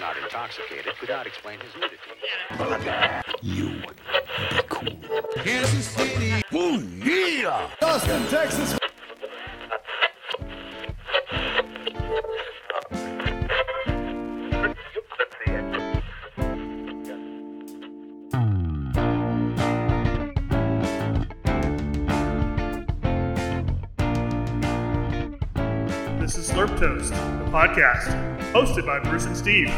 not intoxicated could not explain his nudity. You be cool. Here's the city. Ooh, yeah! Austin, Texas. This is Slurp Toast, the podcast, hosted by Bruce and Steve.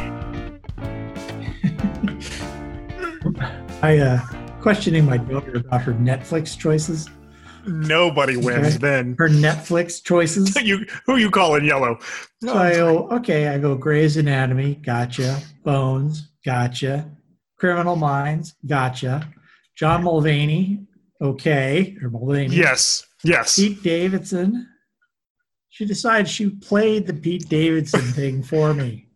Questioning my daughter about her Netflix choices. Nobody wins then. Her Netflix choices. Who you calling yellow? No, so I go Grey's Anatomy, gotcha. Bones, gotcha. Criminal Minds, gotcha. John Mulvaney, okay. Or Mulvaney. Yes. Pete Davidson. She decides she played the Pete Davidson thing for me.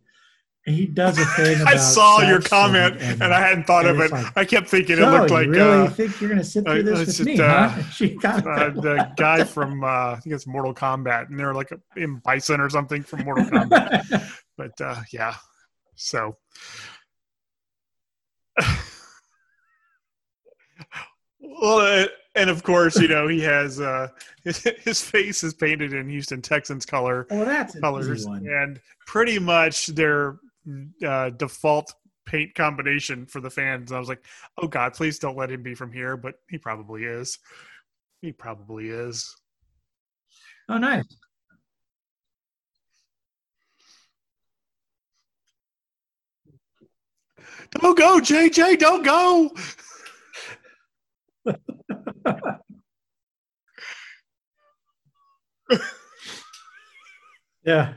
He does a thing about I saw your comment, and I hadn't thought of it. I kept thinking it looked like... So, you really think you're going to sit through this with me, huh? She got the guy from, I think it's Mortal Kombat, and they're like in Bison or something from Mortal Kombat. But, yeah. So... Well... And of course, he has his face is painted in Houston Texans color. Oh, that's an easy one. And pretty much their default paint combination for the fans. And I was like, oh God, please don't let him be from here, but he probably is. Oh, nice. Don't go, JJ. Don't go. Yeah.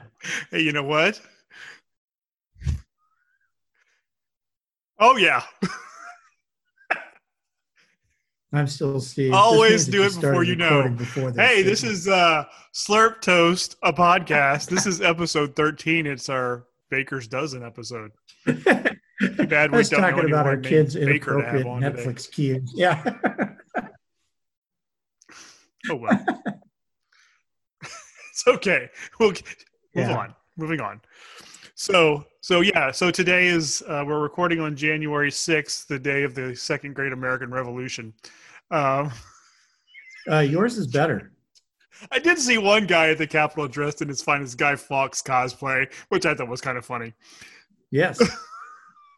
Hey, you know what? Oh yeah. I'm still Steve. Always do it before you know. Hey, this is Slurp Toast, a podcast. This is episode 13. It's our Baker's Dozen episode. Too bad we don't know about our kids' inappropriate Netflix cues. Yeah. Oh well. It's okay. We'll move on. Moving on. So today is we're recording on January 6th, the day of the Second Great American Revolution. Yours is better. I did see one guy at the Capitol dressed in his finest Guy Fawkes cosplay, which I thought was kind of funny. Yes.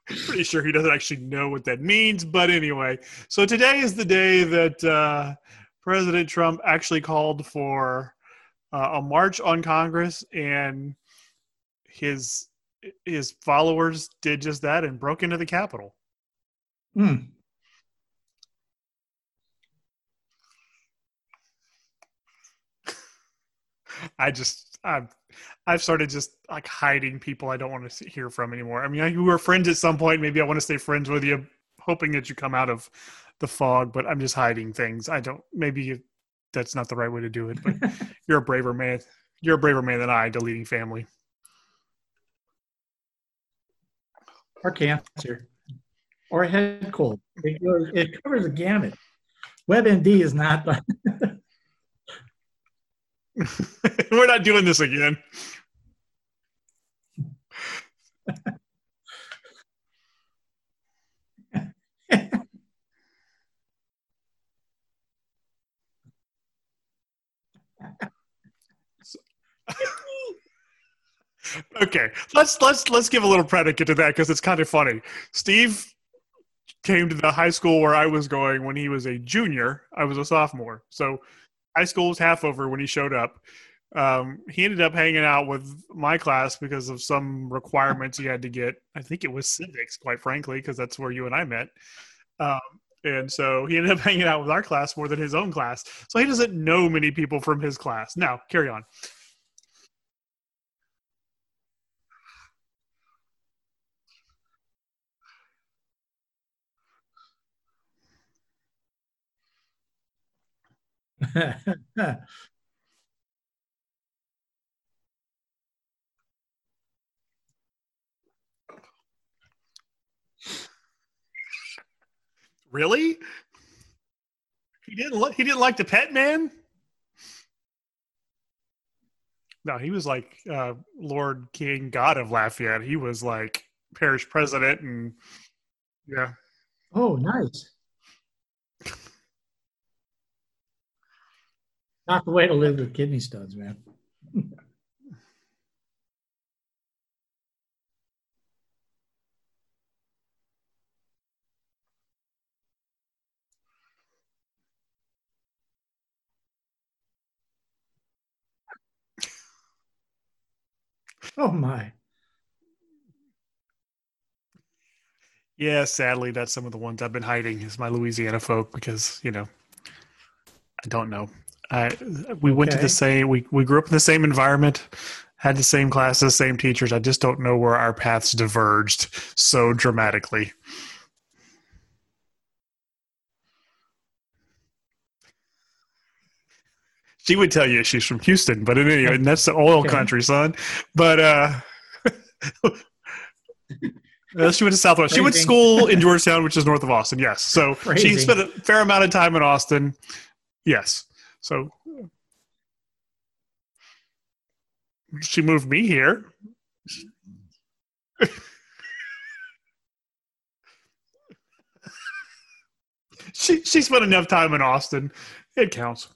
Pretty sure he doesn't actually know what that means, but anyway. So today is the day that President Trump actually called for a march on Congress, and his followers did just that and broke into the Capitol. Hmm. I've started just like hiding people I don't want to hear from anymore. I mean, you were friends at some point. Maybe I want to stay friends with you, hoping that you come out of the fog, but I'm just hiding things. That's not the right way to do it, but you're a braver man. You're a braver man than I, deleting family. Or cancer. Or a head cold. It covers a gamut. WebMD is not... We're not doing this again. Okay, let's give a little predicate to that because it's kind of funny. Steve came to the high school where I was going when he was a junior. I was a sophomore, so high school was half over when he showed up. He ended up hanging out with my class because of some requirements he had to get. I think it was civics, quite frankly, because that's where you and I met. And so he ended up hanging out with our class more than his own class. So he doesn't know many people from his class. Now, carry on. Really? He didn't like the Pet Man? No, he was like Lord King God of Lafayette. He was like parish president, and yeah. Oh, nice. Not the way to live with kidney stones, man. Oh, my. Yeah, sadly, that's some of the ones I've been hiding is my Louisiana folk because, you know, I don't know. We went to the same, we grew up in the same environment, had the same classes, same teachers. I just don't know where our paths diverged so dramatically. She would tell you she's from Houston, but anyway, and that's the oil country, son. But she went to Southwest. She went to school in Georgetown, which is north of Austin, yes. So she spent a fair amount of time in Austin, yes. So she moved me here. She spent enough time in Austin. It counts.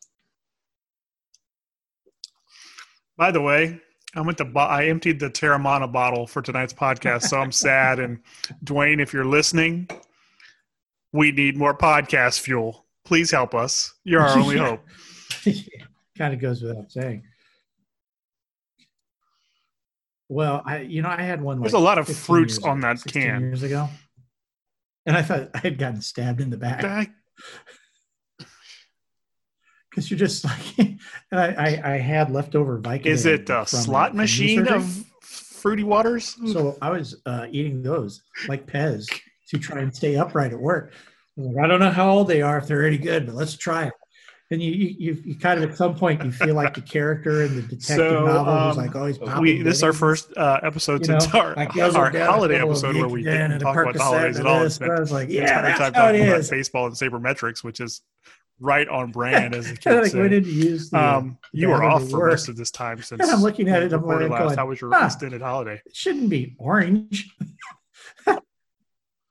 By the way, I emptied the Tiramona bottle for tonight's podcast, so I'm sad. And Dwayne, if you're listening, we need more podcast fuel. Please help us. You're our only hope. Kind of goes without saying. Well, I had one. There's a lot of fruits on that can. 15 years ago, and I thought I had gotten stabbed in the back. Because you're just like, and I had leftover Vicodin. Is it a slot machine of fruity waters? So I was eating those like Pez to try and stay upright at work. I don't know how old they are, if they're any good, but let's try it. And you kind of at some point you feel like the character in the detective novel was like always. This is our first episode since our holiday episode where we didn't talk about holidays at all. I was like, yeah, that's how it is. Baseball and sabermetrics, which is right on brand, as the kids say. You were off for most of this time since. And I'm looking at it. I'm like, how was your extended holiday? It shouldn't be orange.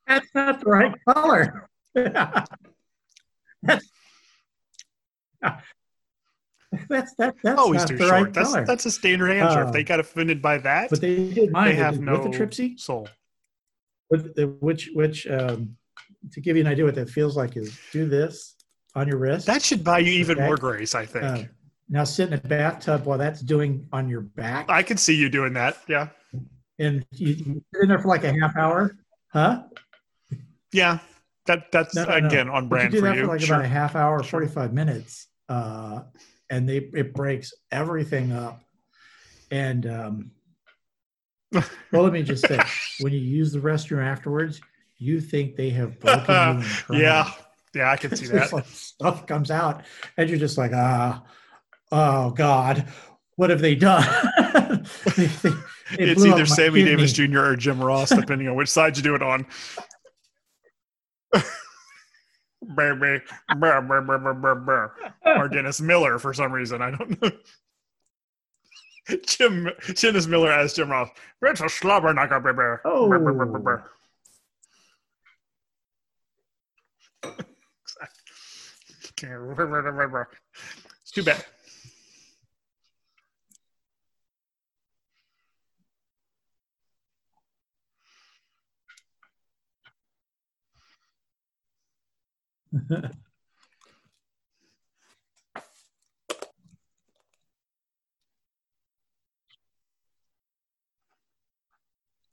That's not the right color. That's always not the right color. That's a standard answer. If they got offended by that, but they did. They have no with the Tripsy soul. Which to give you an idea what that feels like is do this on your wrist. That should buy you even more grace, I think. Now sit in a bathtub while that's doing on your back. I can see you doing that, yeah. And you're in there for like a half hour, huh? Yeah, that's on brand for you. You do that for about a half hour, 45 minutes, and it breaks everything up. And well, let me just say, when you use the restroom afterwards, you think they have broken you. Yeah. Yeah, I can see that. Like stuff comes out, and you're just like, oh, God, what have they done? It's either Sammy Davis Jr. or Jim Ross, depending on which side you do it on. Or Dennis Miller for some reason. I don't know. Dennis Miller as Jim Ross. It's a slobberknocker. Oh. It's too bad.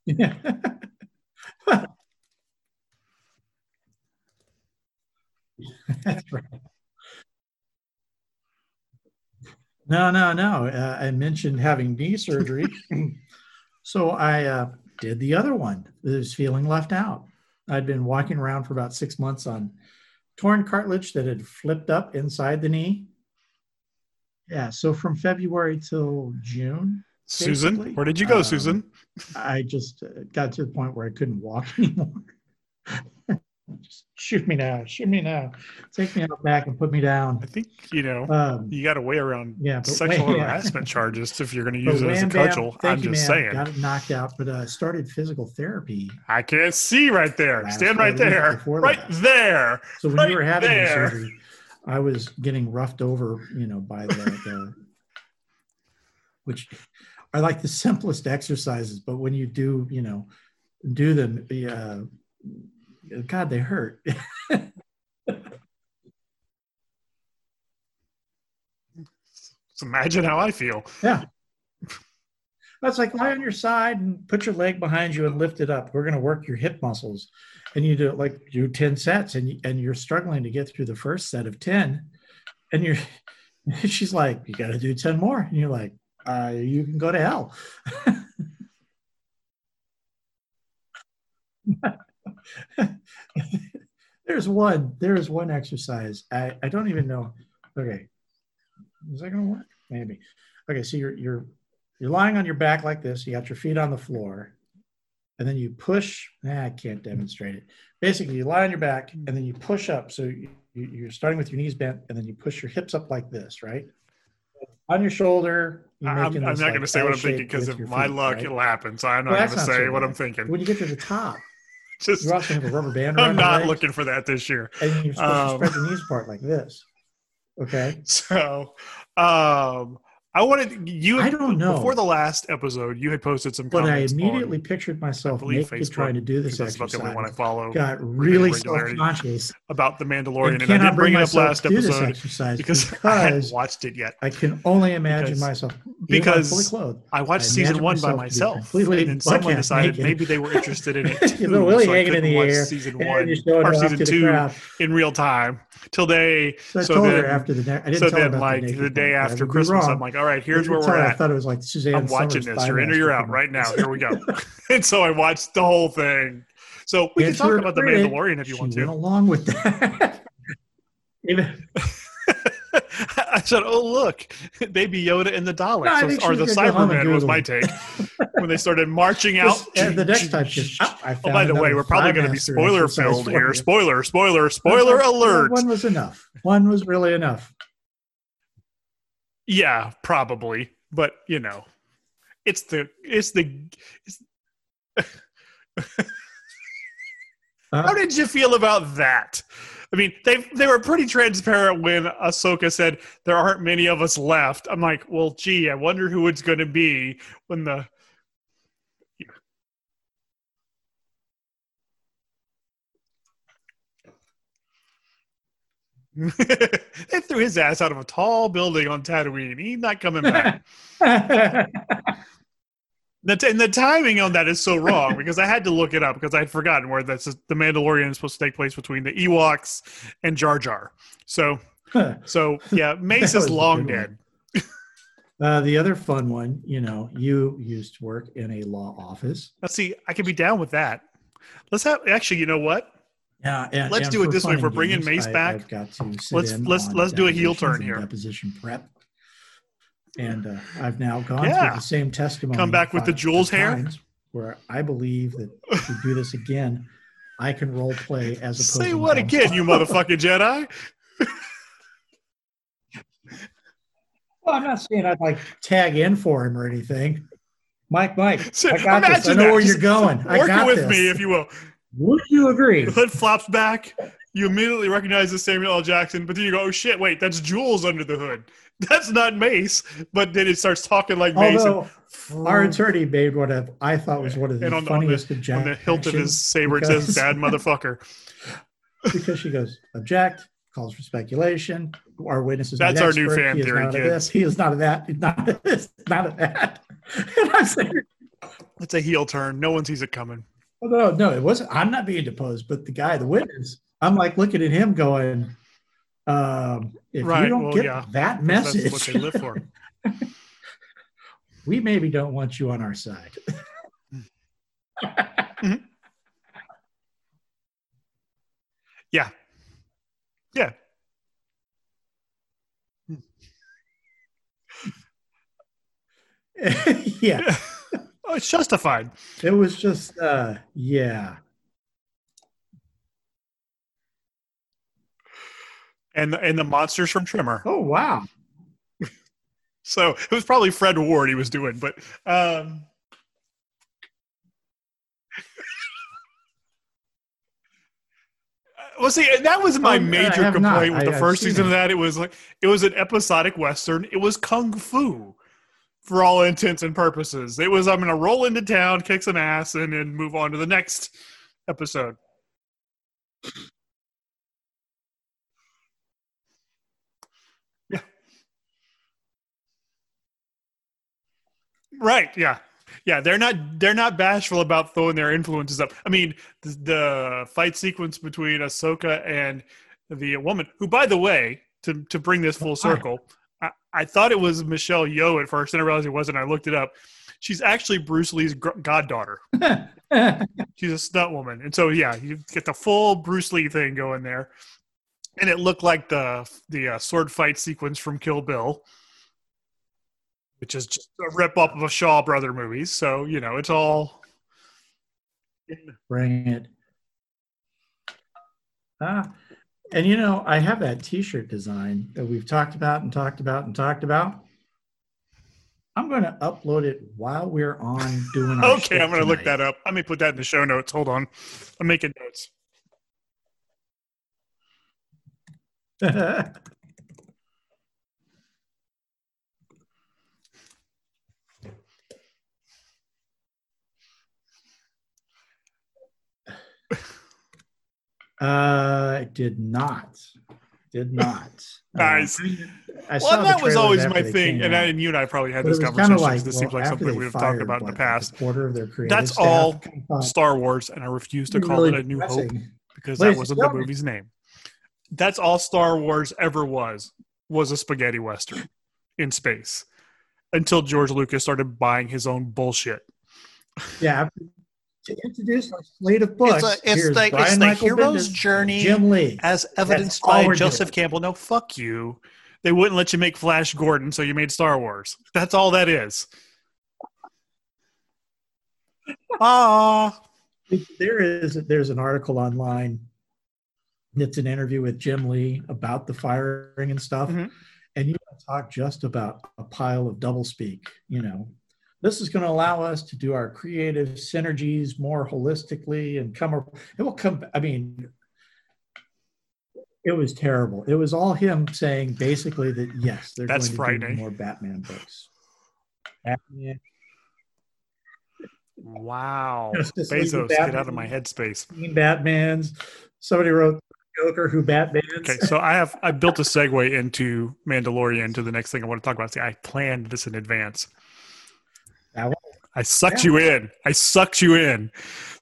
Yeah. That's right. No. I mentioned having knee surgery. So I did the other one. I was feeling left out. I'd been walking around for about 6 months on torn cartilage that had flipped up inside the knee. Yeah, so from February till June. Susan, basically. Where did you go, Susan? I just got to the point where I couldn't walk anymore. Just shoot me now, shoot me now, take me out back and put me down. I think, you know, you got to weigh around sexual harassment charges if you're going to use it as a cudgel. I'm just saying. Got it knocked out, but started physical therapy. I can't see right there. Stand right there. Right there. So when you were having the surgery, I was getting roughed over, you know, by the which are like the simplest exercises, but when you do, you know, do them, God, they hurt. Imagine how I feel. Yeah. That's like lie on your side and put your leg behind you and lift it up. We're going to work your hip muscles. And you do it like do 10 sets and you're struggling to get through the first set of 10. And you're, she's like, you got to do 10 more. And you're like, you can go to hell. There is one exercise. I don't even know. Okay. Is that going to work? Maybe. Okay. So you're lying on your back like this. You got your feet on the floor and then you push. I can't demonstrate it. Basically you lie on your back and then you push up. So you're starting with your knees bent and then you push your hips up like this, right? On your shoulder. I'm not going to say what I'm thinking because if my luck, it'll happen. So I'm not going to say what I'm thinking. When you get to the top, you also have a rubber band around. I'm not looking for that this year. And you're supposed to spread your knees apart like this. Okay. So I don't know. Before the last episode, you had posted some comments. But I immediately pictured myself naked trying to do this exercise. That's about the only one I follow. Got really self-conscious about the Mandalorian, and I didn't bring it up last episode because I hadn't watched it yet. I can only imagine myself fully clothed. I watched season one by myself, and then someone decided maybe they were interested in it too, so I couldn't watch season one or season two in real time till they. So then after the day after Christmas, I'm like, all right, here's where we're at. I thought it was like Suzanne. I'm watching this. You're in or you're out right now. Here we go. And so I watched the whole thing. So we can talk about the Mandalorian if you want to. Went along with that. I said, "Oh look, Baby Yoda and the Daleks, or the Cyberman," was my take. When they started marching out, and the next time, oh, by the way, we're probably going to be spoiler-filled here. Spoiler alert! One was enough. One was really enough. Yeah, probably, but you know, How did you feel about that? I mean, they were pretty transparent when Ahsoka said there aren't many of us left. I'm like, well, gee, I wonder who it's going to be when the. Yeah. They threw his ass out of a tall building on Tatooine. He's not coming back. And the timing on that is so wrong because I had to look it up because I had forgotten where the Mandalorian is supposed to take place between the Ewoks and Jar Jar. So yeah, Mace is long dead. The other fun one, you know, you used to work in a law office. Now, see, I could be down with that. You know what? Yeah, let's do it this way. If we're bringing Mace back, I've got to let's do a heel turn here. Deposition prep. And I've now gone through the same testimony. Come back with the Jules hair, where I believe that if you do this again, I can role play as a. Say what again, you motherfucking Jedi? Well, I'm not saying I'd like tag in for him or anything. Mike, so, I got this. I know where you're going. I got this. Work with me, if you will. Would you agree? The hood flops back. You immediately recognize the Samuel L. Jackson, but then you go, "Oh shit! Wait, that's Jules under the hood. That's not Mace." But then it starts talking like Mace. Although our attorney made what I thought was one of the funniest objections. On the hilt of his saber, it says "bad motherfucker." Because she goes, "Object," calls for speculation. Our witnesses. That's our new fan theory, kid. He is not of that. He's not of this. Not of that. And I'm saying, it's a heel turn. No one sees it coming. No, it wasn't. I'm not being deposed, but the guy, the witness. I'm like looking at him going, if you don't get that message, that's what they live for. We maybe don't want you on our side. Mm-hmm. Yeah. Yeah. Yeah. Oh, it's justified. It was just, yeah. And the monsters from Trimmer. Oh, wow. So it was probably Fred Ward he was doing, but well, see, that was my major complaint with the first season of that. It was like, it was an episodic Western. It was Kung Fu for all intents and purposes. It was, I'm going to roll into town, kick some ass, and then move on to the next episode. Yeah. Right. Yeah. Yeah. They're not bashful about throwing their influences up. I mean, the fight sequence between Ahsoka and the woman, who, by the way, to bring this full circle, I thought it was Michelle Yeoh at first, and I realized it wasn't. I looked it up. She's actually Bruce Lee's goddaughter. She's a stunt woman. And so, yeah, you get the full Bruce Lee thing going there. And it looked like the sword fight sequence from Kill Bill, which is just a rip-up of a Shaw Brother movie. So, you know, it's all... Bring it. And, you know, I have that T-shirt design that we've talked about and talked about and talked about. I'm going to upload it while we're on doing our okay, I'm going to look that up. Let me put that in the show notes. Hold on. I'm making notes. It did not. Did not. Nice. Well, that was always my thing, and you and I probably had this conversation. Like, this seems like something we have talked about in the past. That's all Star Wars, and I refuse to call it A New Hope because that wasn't the movie's name. That's all Star Wars ever was a spaghetti western in space until George Lucas started buying his own bullshit. Yeah. To introduce our slate of books, it's the hero's journey, Jim Lee, as evidenced by Joseph Campbell. No, fuck you. They wouldn't let you make Flash Gordon, so you made Star Wars. That's all that is. There's an article online. It's an interview with Jim Lee about the firing and stuff, mm-hmm. and you talk just about a pile of doublespeak, you know. This is going to allow us to do our creative synergies more holistically and it was terrible. It was all him saying basically that, yes, they're going to do more Batman books. Batman. Wow. Justice Bezos, Batman, get out of my headspace. Batmans. Somebody wrote Joker who Batmans. Okay, so I built a segue into Mandalorian to the next thing I want to talk about. See, I planned this in advance. I sucked you in.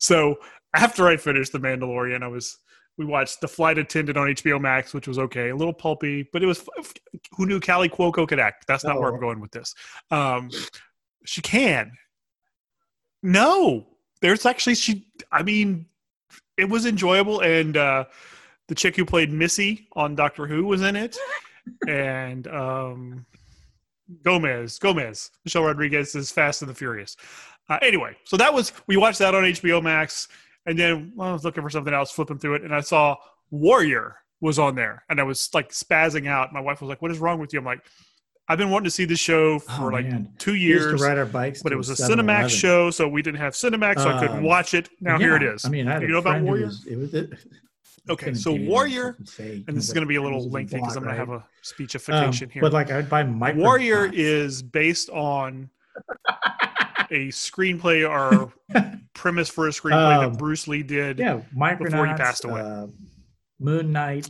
So after I finished The Mandalorian, we watched The Flight Attendant on HBO Max, which was okay. A little pulpy, but it was, who knew Callie Cuoco could act? That's not where I'm going with this. She can. No, there's actually, it was enjoyable. And the chick who played Missy on Doctor Who was in it. And, Gomez, Michelle Rodriguez is Fast and the Furious. Anyway, so we watched that on HBO Max, and then I was looking for something else, flipping through it, and I saw Warrior was on there, and I was like spazzing out. My wife was like, "What is wrong with you?" I'm like, "I've been wanting to see this show for 2 years." We used to ride our bikes, but it was a Cinemax show, so we didn't have Cinemax, so I couldn't watch it. Now here it is. Do you know about Warrior? Okay, so Warrior, and this is going to be a little lengthy because I'm going to have a speechification here. But I'd buy Warrior is based on a screenplay or premise for a screenplay that Bruce Lee did before he passed away. Moon Knight,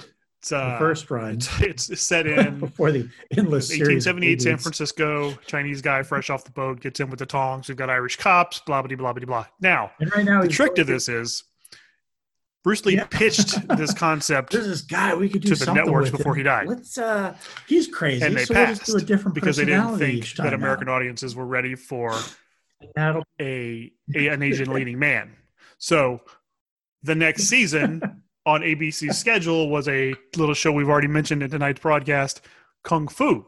the first run. It's set in before the endless 1878 San Francisco. Chinese guy fresh off the boat gets in with the tongs. We've got Irish cops, blah, blah, blah, blah, blah. Now, the trick to this is Bruce Lee pitched this concept to the networks before he died. He's crazy, and they passed just do a different because they didn't think that American audiences were ready for an Asian-leaning man. So the next season on ABC's schedule was a little show we've already mentioned in tonight's broadcast, Kung Fu.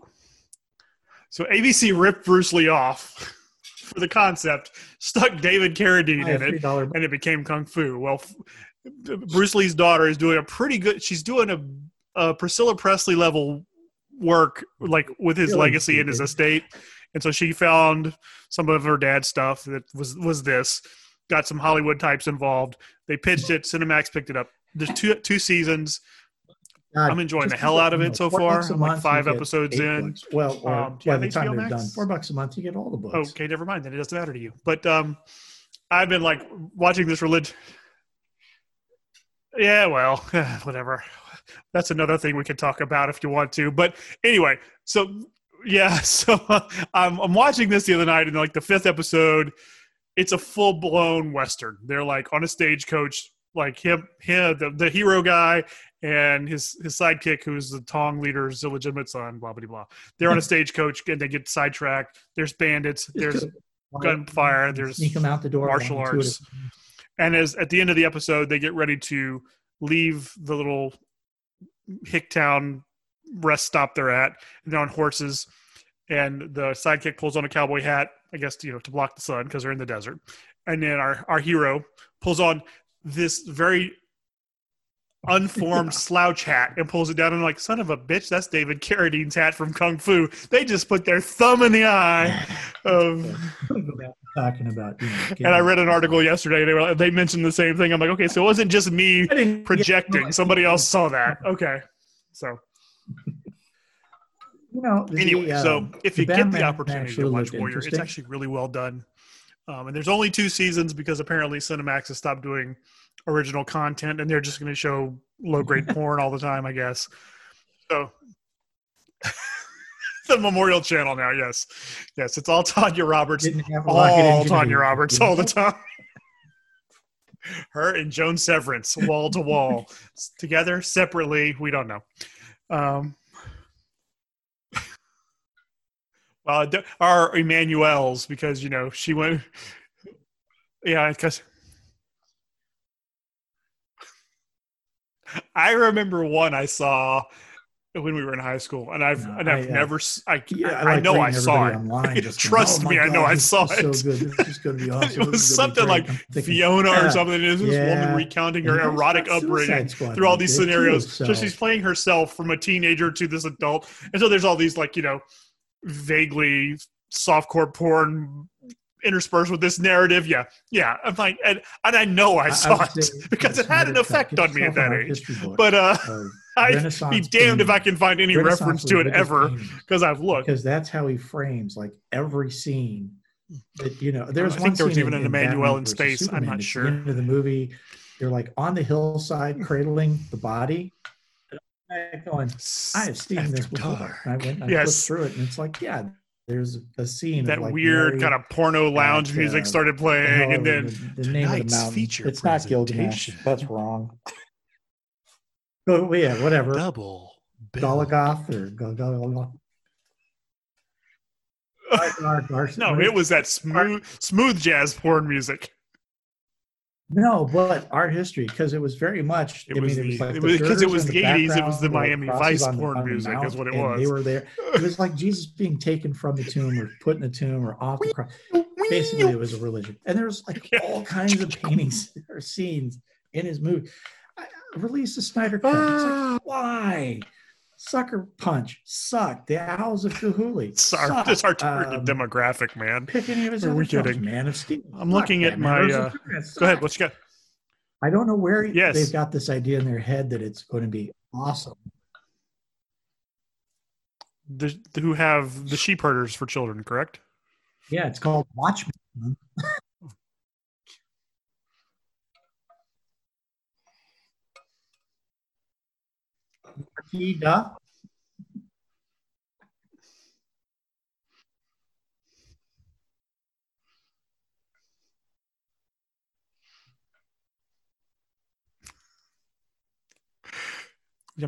So ABC ripped Bruce Lee off for the concept, stuck David Carradine in it, and it became Kung Fu. Well, Bruce Lee's daughter is doing a pretty good – she's doing a Priscilla Presley level work, like with his legacy and his estate. And so she found some of her dad's stuff that was this. Got some Hollywood types involved. They pitched it. Cinemax picked it up. There's two seasons. God, I'm enjoying the hell out of it so far. I'm like 5 episodes in. Well, by the time they're done, $4 a month, you get all the books. Okay, never mind. Then it doesn't matter to you. But I've been like watching this religion. Yeah, well, whatever. That's another thing we can talk about if you want to. But anyway, I'm watching this the other night in like the 5th episode. It's a full blown Western. They're like on a stagecoach, like him, the hero guy and his sidekick, who's the Tong leader's illegitimate son, blah, blah, blah. They're on a stagecoach and they get sidetracked. There's bandits, there's gunfire, there's sneak them out the door, martial arts. And at the end of the episode, they get ready to leave the little Hicktown rest stop they're at. And they're on horses, and the sidekick pulls on a cowboy hat, I guess, to block the sun because they're in the desert. And then our hero pulls on this very unformed slouch hat and pulls it down, and I'm like, son of a bitch, that's David Carradine's hat from Kung Fu. They just put their thumb in the eye of talking about. And I read an article yesterday. They mentioned the same thing. I'm like, okay, so it wasn't just me projecting. Somebody else saw that. Okay, so. So if you get the opportunity to watch Warrior, it's actually really well done. And there's only 2 seasons because apparently Cinemax has stopped doing original content, and they're just going to show low-grade porn all the time, I guess. So the Memorial Channel now, yes. Yes, it's all Tanya Roberts. All Tanya Roberts all the time. Her and Joan Severance, wall to wall. Together, separately, we don't know. Our Emmanuel's, because she went. Yeah, because I remember one I saw when we were in high school, and I know I saw it. Trust me, I know I saw it. So good, it's going to be awesome. It was something like Fiona or something. It was this woman recounting her erotic upbringing through all these scenarios. So she's playing herself from a teenager to this adult, and so there's all these vaguely softcore porn interspersed with this narrative. Yeah. I'm like, and I know I saw it because it had an effect on me at that age. But I'd be damned if I can find any reference to it ever, because I've looked. Because that's how he frames like every scene. That, there's one. I think there was even an Emmanuel in space. I'm not sure. At the end of the movie, they're like on the hillside cradling the body. I have seen this before. I flipped through it, and it's like, there's a scene that of like weird Mary, kind of porno lounge music started playing, and then the name of the mountain. Feature it's not Gilgamesh. That's wrong. But whatever. Double Goligoth or Goligoth. No, it was that smooth jazz porn music. No, but art history, because it was very much. Because it was the 80s. It was the Miami Vice porn music, is what it was. They were there. It was like Jesus being taken from the tomb, or put in the tomb, or off the cross. Basically, it was a religion, and there was all kinds of paintings or scenes in his movie. Release the Snyder Cut. Why? Sucker Punch sucked. The Owls of Cthulhu. It's our target demographic, man. Pick any of his other films. Man of Steel. I'm looking at my. Go ahead. What you got? I don't know where they've got this idea in their head that it's going to be awesome. Who have the sheep herders for children? Correct. Yeah, it's called Watchmen. I'm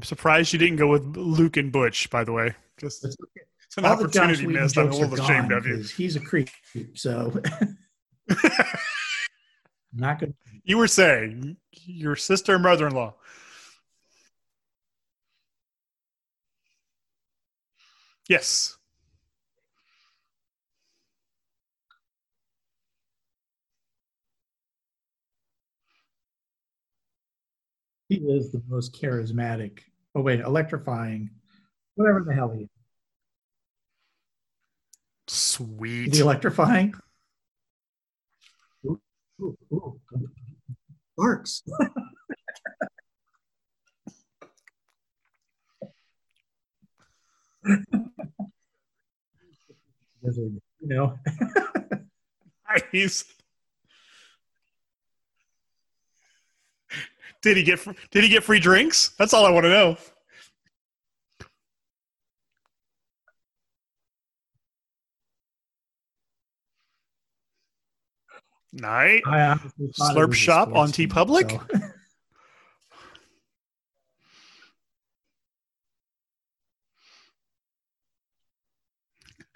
surprised you didn't go with Luke and Butch, by the way. Just it's an opportunity missed. I'm a little ashamed of you. He's a creep, so not good. You were saying your sister and mother-in-law. Yes. He is the most charismatic Oh, wait, electrifying. Whatever the hell he is. Sweet. The electrifying. Ooh. Barks. You know. Nice. Did he get free drinks? That's all I want to know. Night. Slurp Shop on TeePublic. So.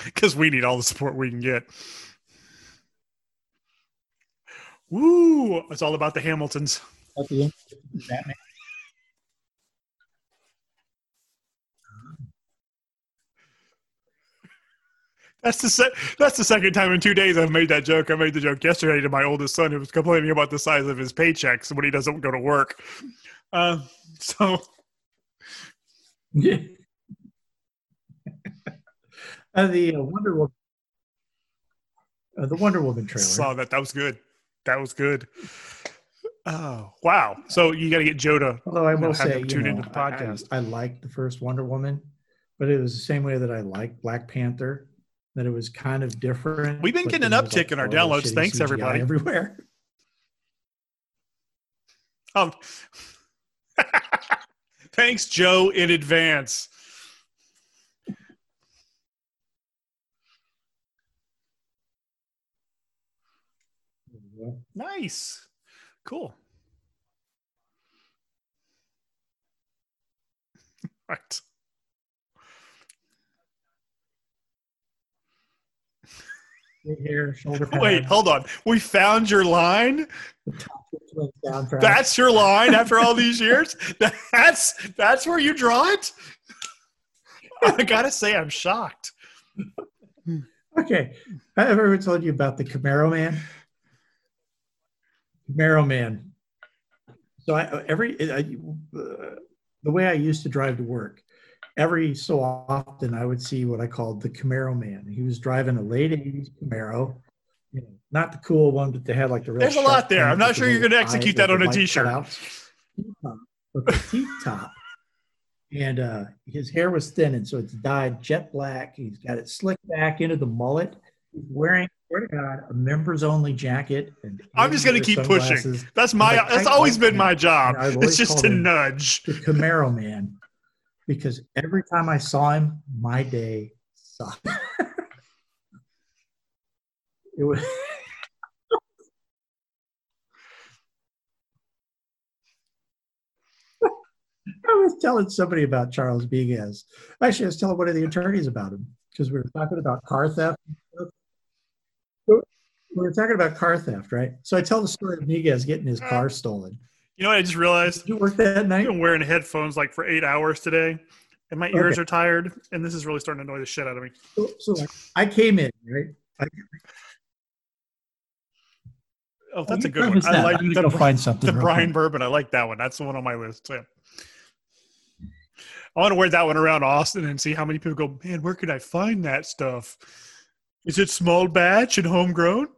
Because we need all the support we can get. Woo! It's all about the Hamiltons. Okay. Batman. That's the second time in 2 days I've made that joke. I made the joke yesterday to my oldest son who was complaining about the size of his paychecks when he doesn't go to work. Yeah. The Wonder Woman trailer. Saw that. That was good. Oh wow! So you got to get Joe to. Although I will say, into the podcast. I liked the first Wonder Woman, but it was the same way that I liked Black Panther. That it was kind of different. We've been getting an uptick in our downloads. Thanks, CGI everybody, everywhere. Thanks, Joe, in advance. Nice. Cool. Right. Here, wait, hold on. We found your line? That's your line after all these years? That's where you draw it? I gotta say, I'm shocked. Okay. Have I ever told you about the Camaro Man? Camaro Man. So the way I used to drive to work, every so often I would see what I called the Camaro Man. He was driving a late 80s Camaro, not the cool one, but they had like the real. There's a lot there. I'm not sure you're going to execute that on a t-shirt. With the T-top. And his hair was thin, and so it's dyed jet black. He's got it slicked back into the mullet. He's wearing, swear to God, a members-only jacket. And I'm just going to keep pushing. That's always been my job. It's just to nudge. The Camaro Man. Because every time I saw him, my day sucked. It was. I was telling somebody about Charles Biguez. Actually, I was telling one of the attorneys about him because we were talking about car theft. Right? So I tell the story of Biguez getting his car stolen. You know what I just realized? Did you work that night? I've been wearing headphones like for 8 hours today, and my ears are tired, and this is really starting to annoy the shit out of me. So I came in, right? Oh, that's a good one. I like the Brian Bourbon. I like that one. That's the one on my list. So, yeah. I want to wear that one around Austin and see how many people go, man, where can I find that stuff? Is it small batch and homegrown?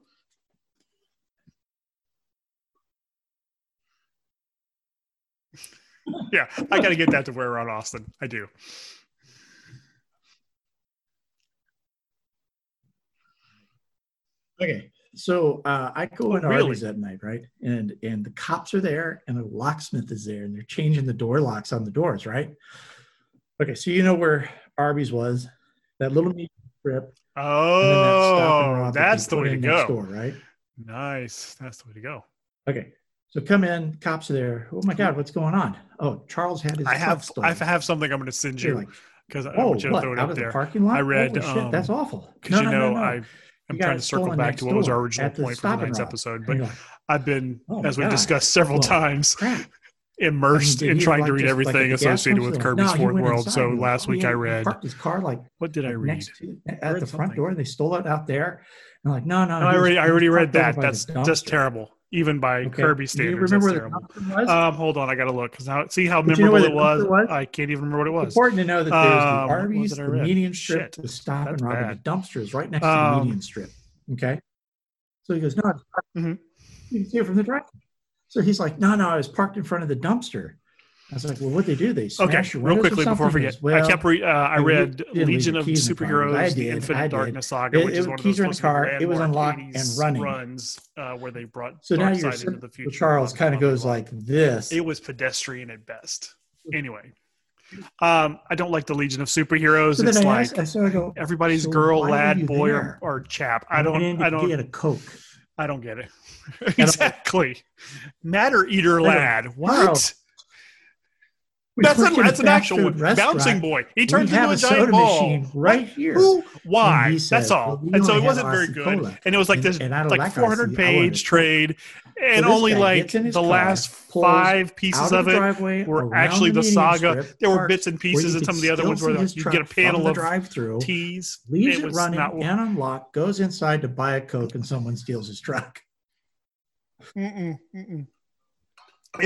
Yeah, I got to get that to wear around Austin. I do. Okay, so I go in Arby's that night, right? And the cops are there, and a locksmith is there, and they're changing the door locks on the doors, right? Okay, so you know where Arby's was? That little meat strip. Oh, that's the way to go. Door, right? Nice. That's the way to go. Okay. So come in, cops are there. Oh my God, what's going on? Oh, Charles had his truck stolen. I have something I'm going to send you because I want you to throw it out of the parking lot. I read. Holy shit, that's awful. Because I'm trying to circle back to what was our original point for tonight's episode, but I've been, as we've discussed several times, immersed in trying to read everything associated with Kirby's Ford World. So last week I read. Parked his car like. What did I read? At the front door, they stole it out there. And like, no. I already read that. That's just terrible. even by Kirby standards. Do you remember where the was? Hold on, I gotta look because now see how memorable it was. I can't even remember what it was. It's important to know that there's the Arby's, the median strip, the Stop and Rob, and the dumpsters right next to the median strip. Okay, so he goes, no, you can see it from the drive. So he's like, no, I was parked in front of the dumpster. I was like, well, what they do? They smash your windows. Real quickly before I forget, well, I read Legion of Superheroes: The Infinite Darkness Saga, which is one of those most landmark 80s runs where they brought Darkseid into the future. So Charles kind of goes like this. It was pedestrian at best. Anyway, I don't like the Legion of Superheroes. So it's like everybody's girl, lad, boy, or chap. I don't get a Coke. I don't get it. Exactly. Matter Eater Lad. What? That's an actual one. Bouncing boy. He turns into a giant ball. Right here. Who? Why? That's all. And so it wasn't very good. And it was like this like 400-page trade. And only like the last 5 pieces of it were actually the saga. There were bits and pieces and some of the other ones where you get a panel of teas. Leaves it running and unlocked, goes inside to buy a Coke, and someone steals his truck. It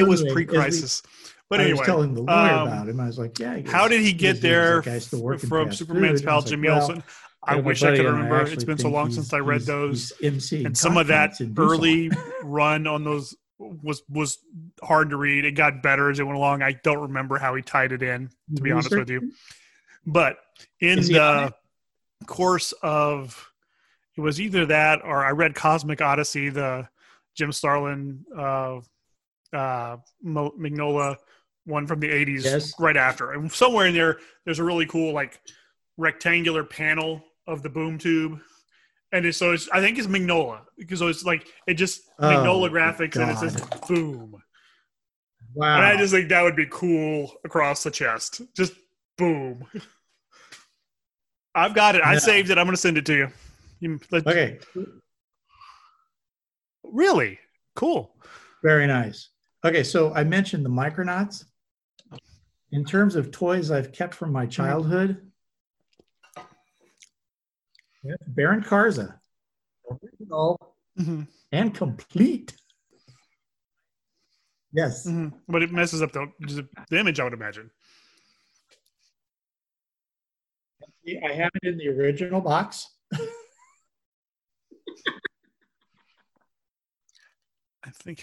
was pre-crisis. But anyway, I was telling the lawyer about him. I was like, yeah. How did he get there from Superman's pal, Jimmy Olsen? I wish I could remember. It's been so long since I read those. And some of that early run on those was hard to read. It got better as it went along. I don't remember how he tied it in, to be honest with you. But in the course of, it was either that or I read Cosmic Odyssey, the Jim Starlin Mignola one from the 80s right after. And somewhere in there, there's a really cool like rectangular panel of the boom tube. And I think it's Mignola because it's like, it just Mignola graphics and it says boom. Wow. And I just think that would be cool across the chest. Just boom. I've got it. I saved it. I'm going to send it to you. Okay. Really? Cool. Very nice. Okay, so I mentioned the Micronauts. In terms of toys I've kept from my childhood, Baron Karza, original and complete. Yes. Mm-hmm. But it messes up the image, I would imagine. I have it in the original box.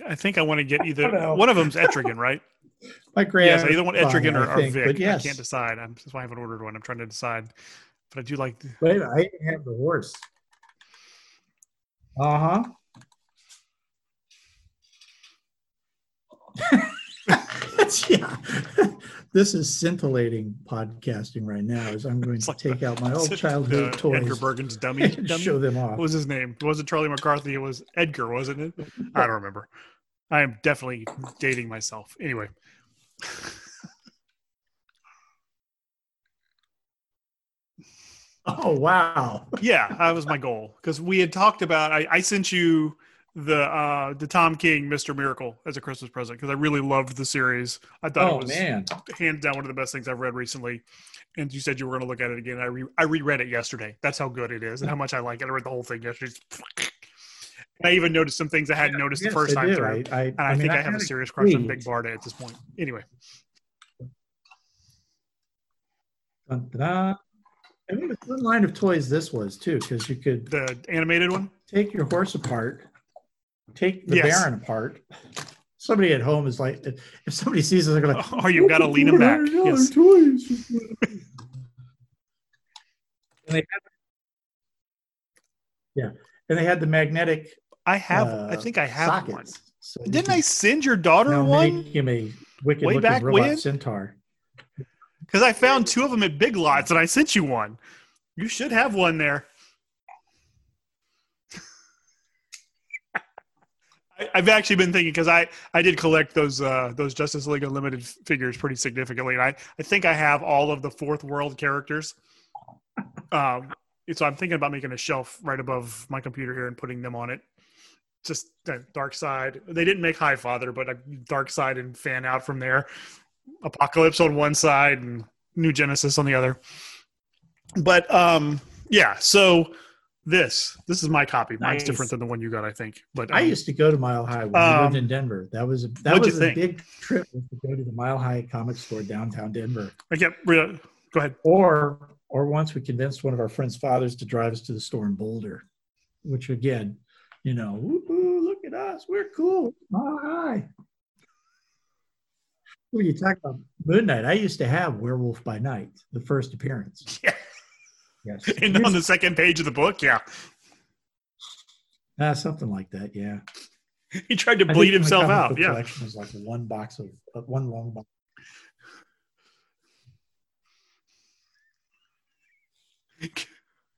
I think I want to get either one of them's Etrigan, right? My grandma. Yes, either one Etrigan or Vic. Yes. I can't decide. That's why I haven't ordered one. I'm trying to decide, but I do like. Wait, I even have the horse. Uh huh. Yeah. This is scintillating podcasting right now. As I'm going to take out my old childhood toys. Edgar Bergen's dummy. Show them off. What was his name? It wasn't Charlie McCarthy. It was Edgar, wasn't it? I don't remember. I am definitely dating myself. Anyway. Oh, wow. Yeah, that was my goal. Because we had talked about, I sent you the Tom King Mr. Miracle as a Christmas present because I really loved the series. I thought it was hands down one of the best things I've read recently. And you said you were going to look at it again. I reread it yesterday. That's how good it is and how much I like it. I read the whole thing yesterday. And I even noticed some things I hadn't noticed the first time through. I have a serious crush on Big Barda at this point. Anyway. Ta-da. I mean, what line of toys this was too, because you could the animated one. Take your horse apart. Take the Baron apart. Somebody at home is like, if somebody sees this, they're like, "Oh, you've got to lean him back." Yes. Toys. And they had the magnetic. I think I have sockets. One. So didn't I send your daughter one? Make him a wicked way back robot centaur. Because I found 2 of them at Big Lots, and I sent you one. You should have one there. I've actually been thinking, because I did collect those Justice League Unlimited figures pretty significantly, and I think I have all of the Fourth World characters. So I'm thinking about making a shelf right above my computer here and putting them on it. Just Darkseid. They didn't make Highfather, but Darkseid and Fan Out from there. Apocalypse on one side and New Genesis on the other. But so This is my copy. Mine's different than the one you got, I think. But I used to go to Mile High when I lived in Denver. That was a big trip to go to the Mile High comic store downtown Denver. Go ahead. Or once we convinced one of our friends' fathers to drive us to the store in Boulder, which again, woo-hoo, look at us, we're cool, Mile High. Well, you talk about Moon Knight. I used to have Werewolf by Night, the first appearance. Yeah. Yes. And on the second page of the book, yeah. Something like that, yeah. He tried to bleed himself out, yeah. Collection was like one box of one long box.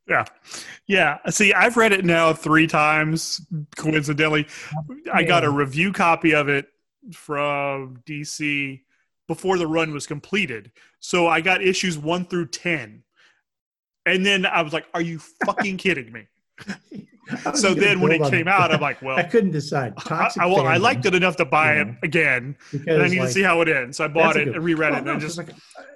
Yeah. Yeah. See, I've read it now 3 times, coincidentally. Yeah. I got a review copy of it from DC before the run was completed. So I got issues 1 through 10. And then I was like, are you fucking kidding me? So then when it came out, I'm like, well, I couldn't decide. I liked it enough to buy it again. And I need to see how it ends. So I bought it and reread it and just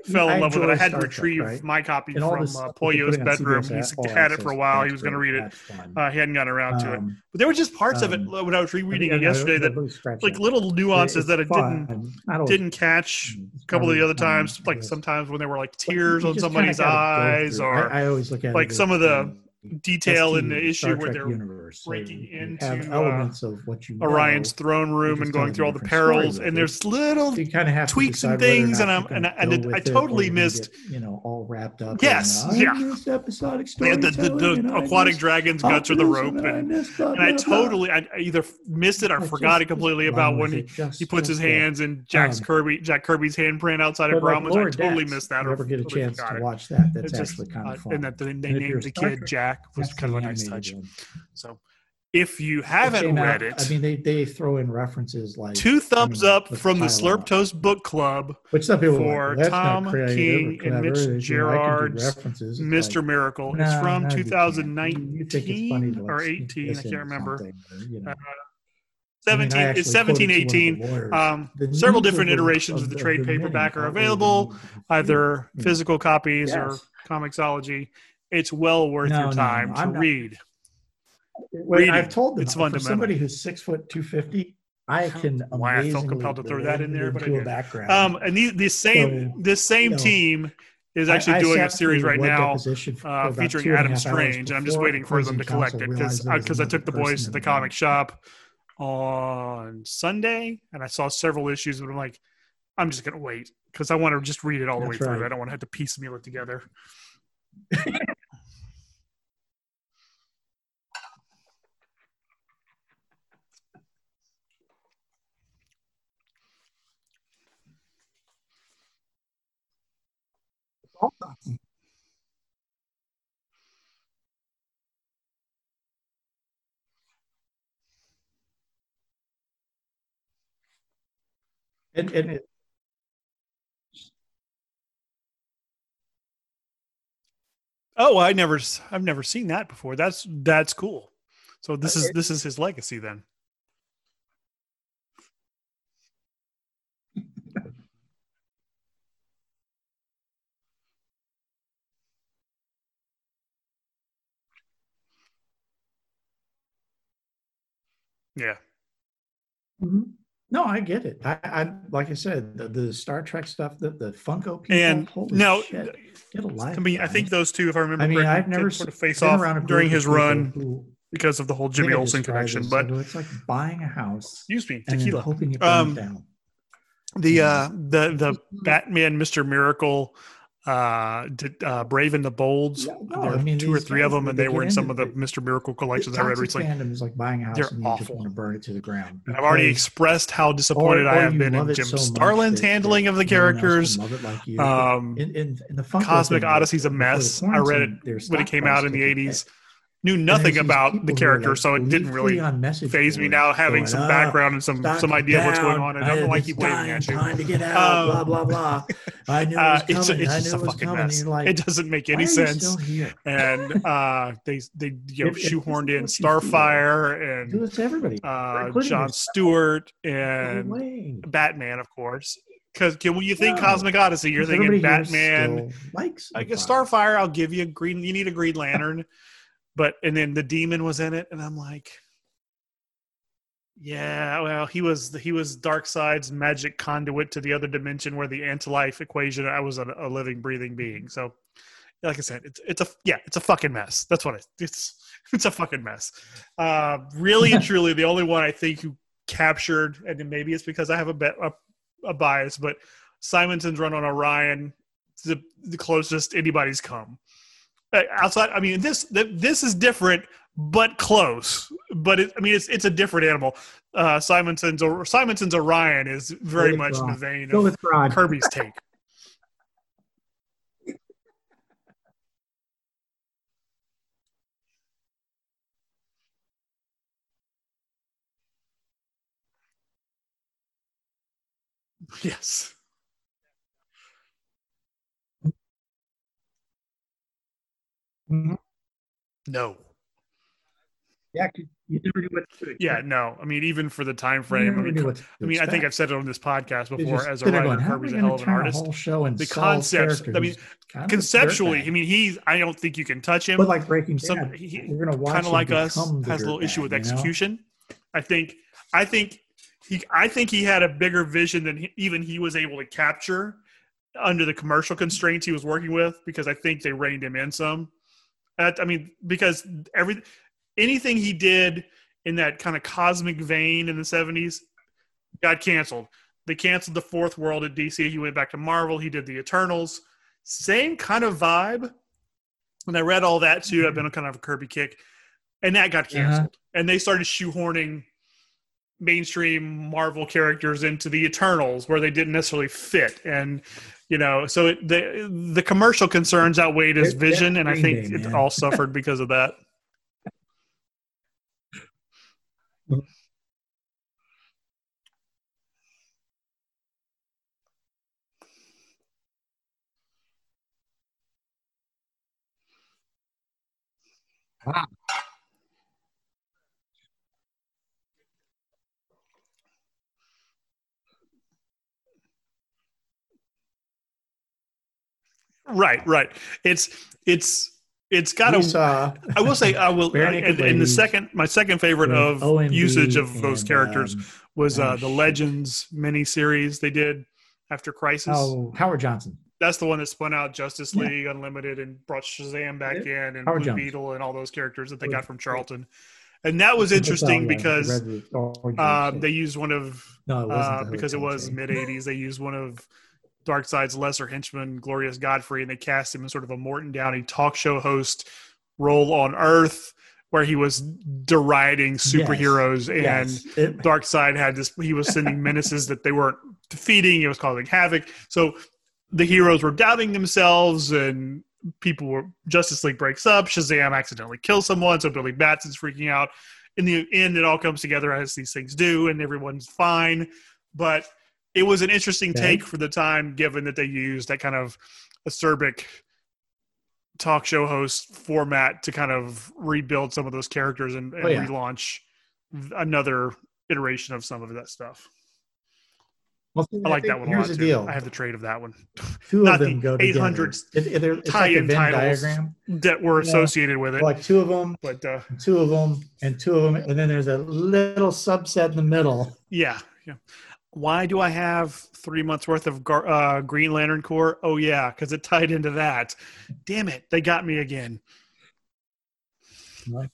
fell in love with it. I had to retrieve my copy from Pollo's bedroom. He had it for a while. He was going to read it. He hadn't gotten around to it. But there were just parts of it when I was rereading it yesterday that like little nuances that I didn't catch a couple of the other times. Like sometimes when there were like tears on somebody's eyes or like some of the detail in the issue where they're breaking into elements of what you Orion's throne room and going through all the perils, and there's little tweaks and things, and I totally missed all wrapped up. Yes, yeah. The aquatic dragon's guts or the rope, and I totally either missed it or forgot it completely about when he puts his hands in Jack Kirby's handprint outside of Brahma's. I totally missed that. Or never get a chance to watch that. That's actually kind of fun. And that they named the kid Jack was kind of a nice touch. So if you haven't read it, I mean, they throw in references like 2 thumbs up from the Slurp Toast Book Club for Tom King and Mitch Gerard's Mr. Miracle. It's from 2019 or 18. I can't remember. 17, 18. Several different iterations of the trade paperback are available, either physical copies or Comixology. It's well worth your time to read. I've told them, it's for somebody who's 6 foot 250, I can. Why I felt compelled to throw that in there, but I did. And this same team is actually doing a series right now featuring Adam Strange. I'm just waiting for them to collect it because I took the boys to the comic shop on Sunday and I saw several issues, but I'm like, I'm just gonna wait because I want to just read it all the way through. I don't want to have to piecemeal it together. I've never seen that before. That's cool. So this is his legacy then. Yeah. Mm-hmm. No, I get it. I like I said, the Star Trek stuff, the Funko people. And no, get a life. I mean, I think those two, if I remember correctly, I've never sort of face off during his run because of the whole Jimmy Olsen connection. But it's like buying a house. Excuse me, tequila. Hoping it burns down. The Batman Mr. Miracle, Brave and the Bolds. Yeah, there are 2 or 3 of them, and they were in some of the Mr. Miracle collections I read recently. Fandom is like buying a house and you just want to burn it to the ground. And I've already expressed how disappointed I have been in Jim Starlin's handling of the characters. Like in the Cosmic Odyssey's a mess. I read it when it came out in the 80s. Knew nothing about the character, so it didn't really faze me. Now having some background and some idea of what's going on, I don't like keep waving at you. Trying to get out, blah blah blah. I knew it was coming. It's just a fucking mess. It doesn't make any sense. And they shoehorned in Starfire and Jon Stewart and Batman, of course. Because when you think Cosmic Odyssey, you're thinking Batman. Like Starfire, I'll give you a green. You need a Green Lantern. But, and then the demon was in it, and I'm like, yeah, well, he was Darkseid's magic conduit to the other dimension where the anti-life equation, I was a living, breathing being. So, like I said, it's a fucking mess. That's what it's a fucking mess. Really and truly, the only one I think who captured, and then maybe it's because I have a bias, but Simonson's Run on Orion, the closest anybody's come. Outside, I mean, this is different, but close. But it's a different animal. Simonson's Orion is very much in the vein of Kirby's take. Yes. Mm-hmm. No. Yeah, you never knew what to expect. Yeah, no. I mean, even for the time frame. I mean, I think I've said it on this podcast before. As a writer, Kirby's a hell of an artist. The concepts. I mean, conceptually, he's. I don't think you can touch him. But like Breaking Bad, we're going to watch. Kind of like us, has a little issue with execution. I think he had a bigger vision than even he was able to capture under the commercial constraints he was working with, because I think they reined him in some. Because anything he did in that kind of cosmic vein in the 70s got canceled. They canceled the Fourth World at DC. He went back to Marvel. He did the Eternals. Same kind of vibe. When I read all that, too, I've been on kind of a Kirby kick. And that got canceled. Uh-huh. And they started shoehorning mainstream Marvel characters into the Eternals where they didn't necessarily fit. And, so the commercial concerns outweighed his vision, and I think it all suffered because of that. Wow. Right. It's got a. I will say I will. And my second favorite of OMB usage of those characters was the Legends miniseries they did after Crisis. Oh, Howard Johnson. That's the one that spun out Justice League Unlimited and brought Shazam back in, and Blue Beetle and all those characters that they got from Charlton. And that was interesting because they used one of because it was mid '80s. They used one of Darkseid's lesser henchman, Glorious Godfrey, and they cast him in sort of a Morton Downey talk show host role on Earth, where he was deriding superheroes, and Darkseid had this. He was sending menaces that they weren't defeating. It was causing havoc. So the heroes were doubting themselves, and Justice League breaks up. Shazam accidentally kills someone, so Billy Batson's freaking out. In the end, it all comes together as these things do, and everyone's fine, but it was an interesting take for the time, given that they used that kind of acerbic talk show host format to kind of rebuild some of those characters and relaunch another iteration of some of that stuff. Well, I like that one a lot, too. Deal. I have the trade of that one. Two Not of them the go together. 800 it's tie-in like titles diagram that were associated with it. Like two of them, but and then there's a little subset in the middle. Yeah. Why do I have 3 months worth of Green Lantern Corps? Oh, yeah, because it tied into that. Damn it, they got me again. Right.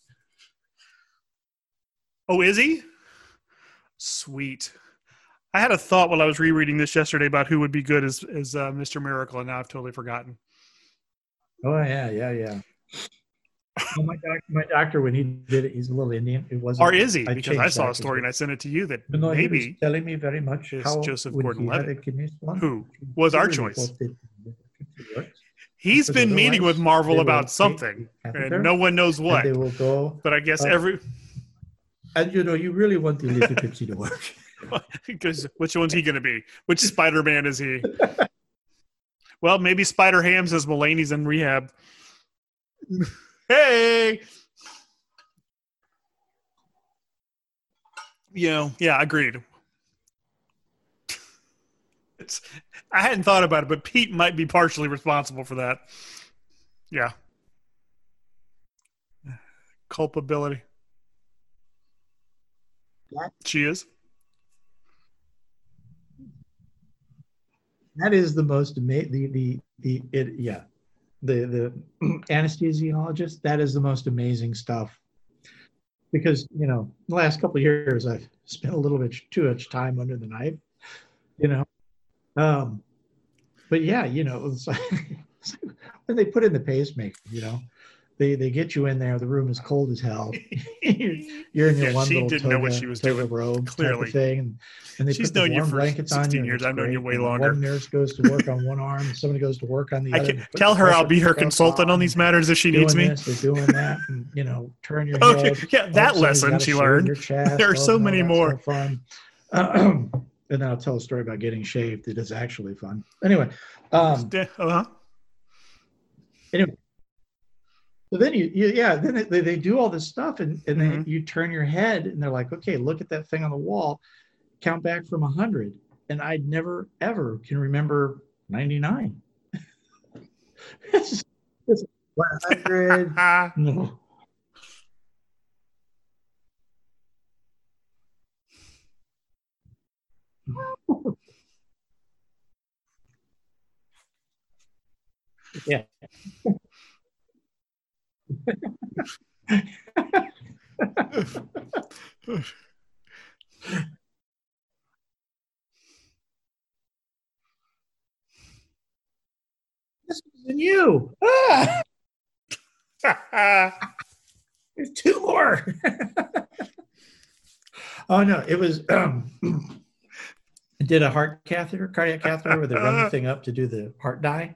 Oh, is he? Sweet. I had a thought while I was rereading this yesterday about who would be good as Mr. Miracle, and now I've totally forgotten. Oh, yeah. Well, my doctor, when he did it, he's a little Indian. It wasn't. Or is he? Because I saw a story and I sent it to you that maybe he was telling me very much is how Joseph Gordon-Levitt, who was our choice. He's been meeting with Marvel about something, and no one knows what. They will go, but I guess every. And you really want the little Pepsi to work. Because which one's he going to be? Which Spider-Man is he? Well, maybe Spider-Ham's as Mulaney's in rehab. Hey! Yeah, agreed. I hadn't thought about it, but Pete might be partially responsible for that. Yeah. culpability. That, she is. That is the most amazing. The anesthesiologist. That is the most amazing stuff. Because, you know, the last couple of years I've spent a little bit too much time under the knife, you know. But yeah, you know, it's like when they put in the pacemaker, you know, they get you in there. The room is cold as hell. You're in your one she little didn't toga, know what she was doing, robe clearly. Thing, and they she's put known the warm you for blankets 16 on you. Years. I've known you way longer. One nurse goes to work on one arm. And somebody goes to work on the other. Can tell her I'll be her consultant on these matters if she needs me. They're doing that, and, you know, turn your head. Yeah, that lesson she learned. There are so many more. And then I'll tell a story about getting shaved. It is actually fun. Anyway. Anyway. So then they do all this stuff and mm-hmm. then you turn your head and they're like, okay, look at that thing on the wall, count back from 100. And I never, ever can remember 99. It's 100. No. Yeah. This isn't you. There's two more. Oh no, it was I did a cardiac catheter where they run the thing up to do the heart dye.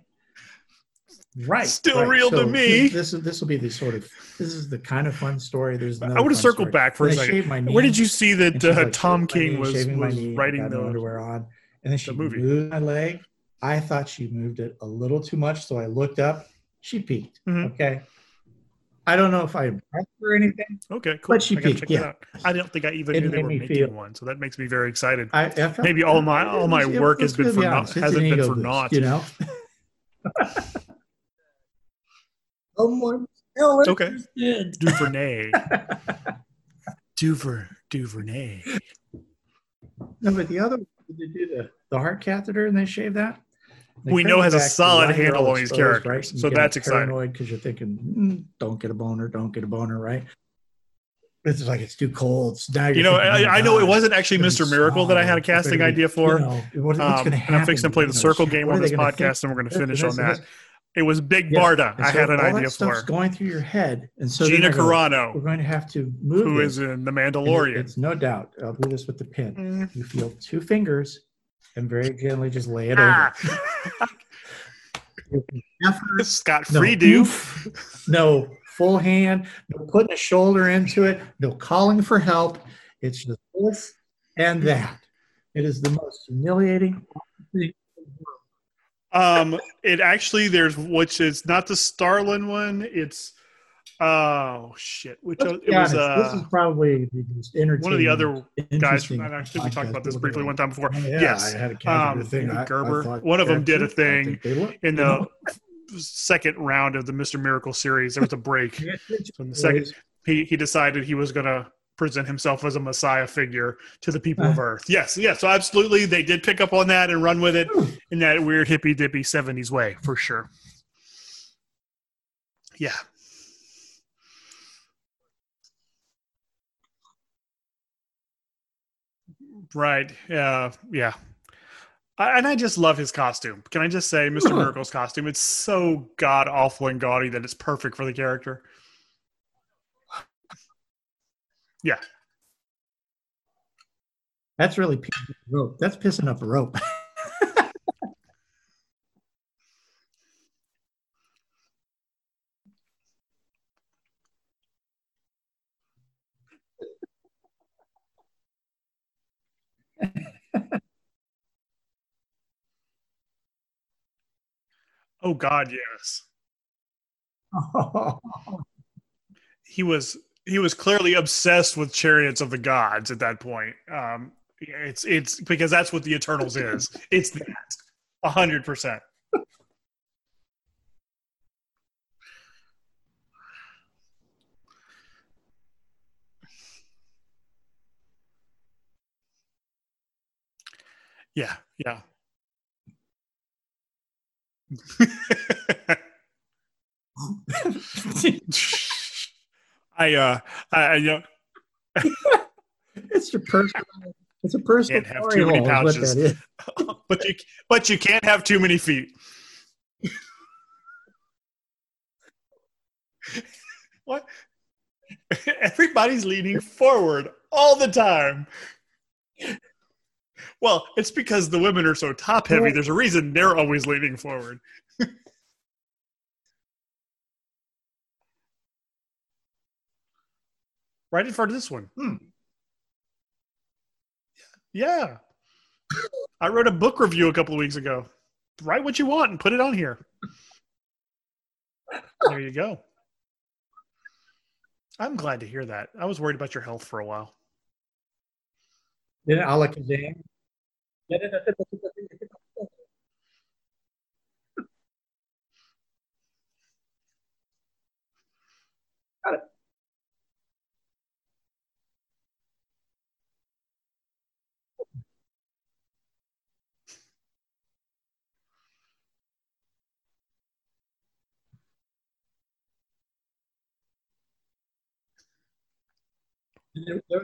Right. Still right. Real so to me. This will be the sort of, this is the kind of fun story. There's I would have circled back for a second. Where did you see that Tom King was writing the underwear on? And then she moved my leg. I thought she moved it a little too much. So I looked up. She peeked. Mm-hmm. Okay. I don't know if I impressed her or anything. Okay, cool. But she peeked. Check that out. I don't think I even knew they were making one. So that makes me very excited. I maybe all my work has been for naught. Hasn't been for naught. You know? Someone still interested. Duvernay. Duvernay. No, but the other one, they do the heart catheter and they shave that. They we know has a solid handle on these characters, right? So that's exciting. Because you're thinking, don't get a boner, right? It's like it's too cold. So you know, I know it wasn't actually Mr. Miracle that I had a casting idea for. You know, what's going to happen? And I'm fixing to play the circle game on this podcast, and we're going to finish on that. It was Big Barda. Yes. I had an idea for her. Going through your head, and so Gina Carano. We're going to have to move. Who is in the Mandalorian? It's no doubt. I'll do this with the pin. You feel two fingers, and very gently just lay it over. Scott Freedo. No full hand. No putting a shoulder into it. No calling for help. It's just this and that. It is the most humiliating thing. It actually there's which is not the Starlin one. It's oh shit, which this is probably the most entertaining. One of the other guys from I think we talked about this briefly one time before. Yeah, yes, I had a calendar thing. Gerber. One of them did a thing in the second round of the Mr. Miracle series. There was a break. So in the second, he decided he was gonna present himself as a messiah figure to the people of Earth. Yes. So absolutely, they did pick up on that and run with it in that weird hippy dippy 70s way for sure. Yeah. Right. Yeah. I just love his costume. Can I just say Mr. Miracle's costume? It's so god awful and gaudy that it's perfect for the character. Yeah, that's really pissing up a rope. That's pissing up a rope. Oh God, yes. Oh. He was clearly obsessed with Chariots of the Gods at that point. It's because that's what the Eternals is. It's that 100%. Yeah. I it's a personal can't have too many pouches, but you can't have too many feet. What? Everybody's leaning forward all the time. Well, it's because the women are so top heavy. There's a reason they're always leaning forward. Right in front of this one. Yeah. I wrote a book review a couple of weeks ago. Write what you want and put it on here. There you go. I'm glad to hear that. I was worried about your health for a while. Yeah, Alakazam. Got it.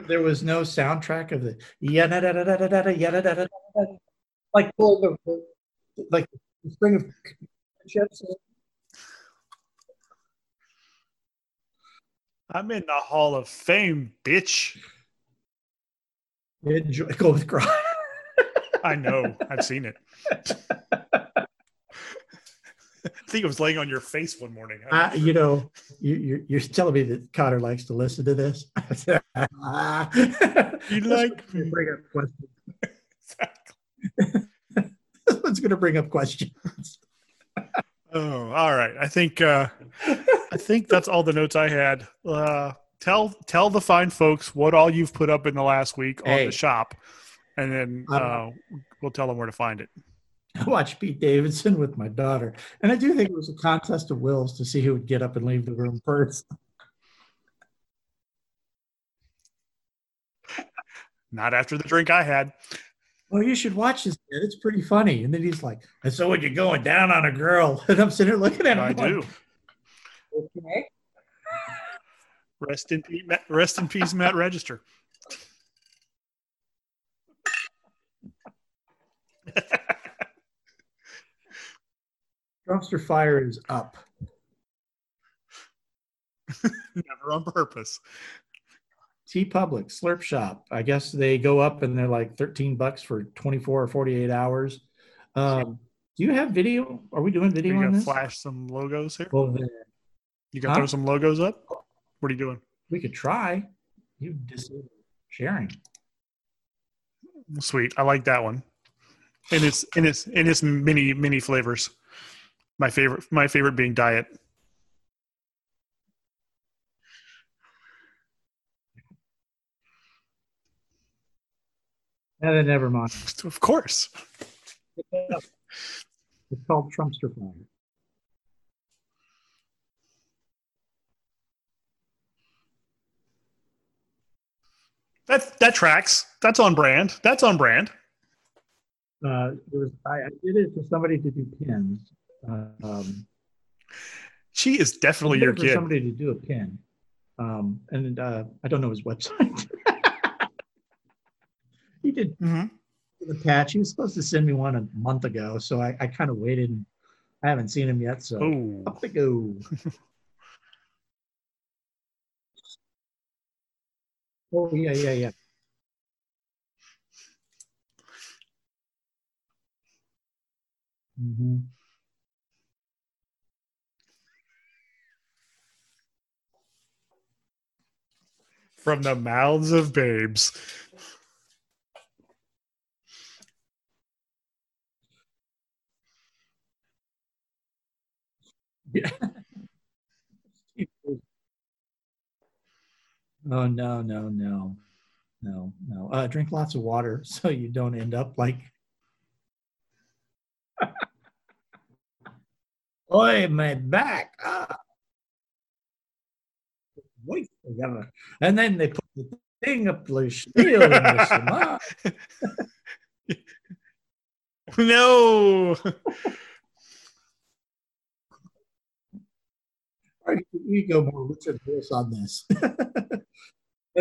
There was no soundtrack of the like the string of chips. I'm in the Hall of Fame, bitch. Enjoy, go with Grime. I know. I've seen it. I think it was laying on your face one morning. You're telling me that Connor likes to listen to this. You like me. Bring up questions. Exactly. It's going to bring up questions. Oh, all right. I think that's all the notes I had. Tell the fine folks what all you've put up in the last week on the shop, and then we'll tell them where to find it. I watched Pete Davidson with my daughter, and I do think it was a contest of wills to see who would get up and leave the room first. Not after the drink I had. Well, you should watch this, kid. It's pretty funny. And then he's like, "I saw what you're going down on a girl," and I'm sitting there looking at him. I do. Okay. Rest in peace, Matt Register. Dumpster fire is up. Never on purpose. TeePublic, Slurp Shop. I guess they go up and they're like $13 for 24 or 48 hours. Do you have video? Are we doing video on this? Are you going to flash some logos here? Well, you going to throw some logos up? What are you doing? We could try. You disabled sharing. Sweet. I like that one. And it's many flavors. My favorite being diet. No, then never mind. Of course. It's called Trumpster Fire. That tracks. That's on brand. I did it for somebody to do pins. She is definitely your kid. Somebody to do a pin, and I don't know his website. He did the patch. He was supposed to send me one a month ago, so I kind of waited. And I haven't seen him yet, so up to go. Oh yeah. Mm-hmm. From the mouths of babes. Yeah. Oh, no. Drink lots of water so you don't end up like... Oi, my back. Ah. Voice together, and then they put the thing up the shield. No. All right, we go more Richard Lewis on this. What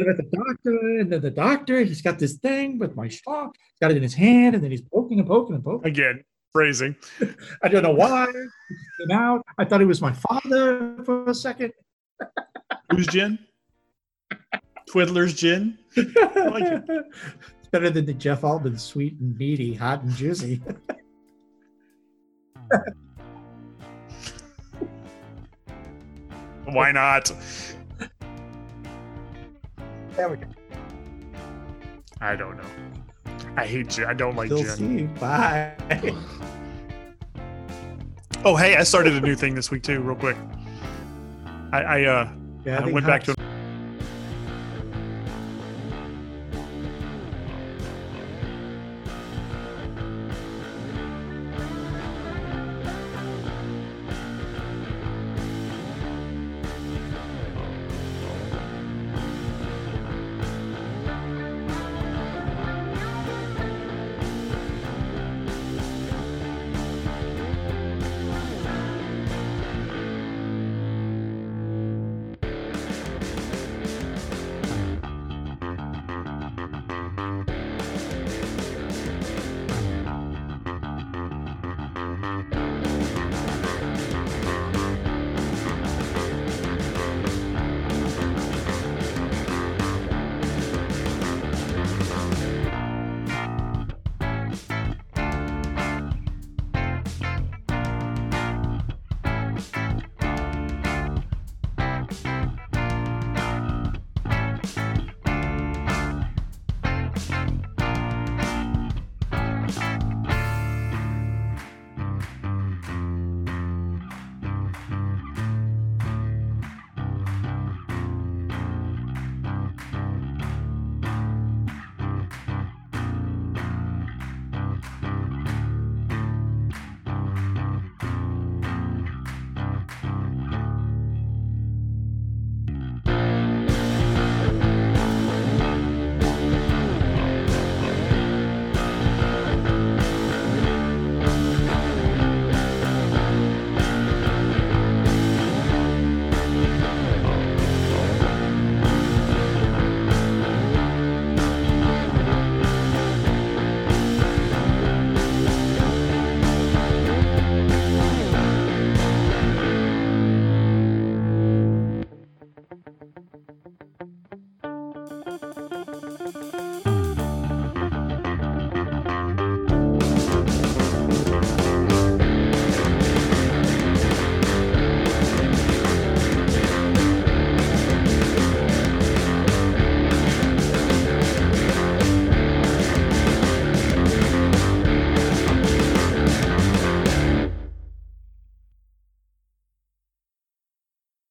about the doctor? And then the doctor, he's got this thing with my straw. He's got it in his hand, and then he's poking and poking and poking. Again, phrasing. I don't know why. He came out. I thought he was my father for a second. Who's Jen? Twiddler's gin. I like it. It's better than the Jeff Altman sweet and meaty, hot and juicy. Why not? There we go. I don't know. I hate gin. I don't like gin. See you. Bye. Oh, hey, I started a new thing this week too, real quick. I went back to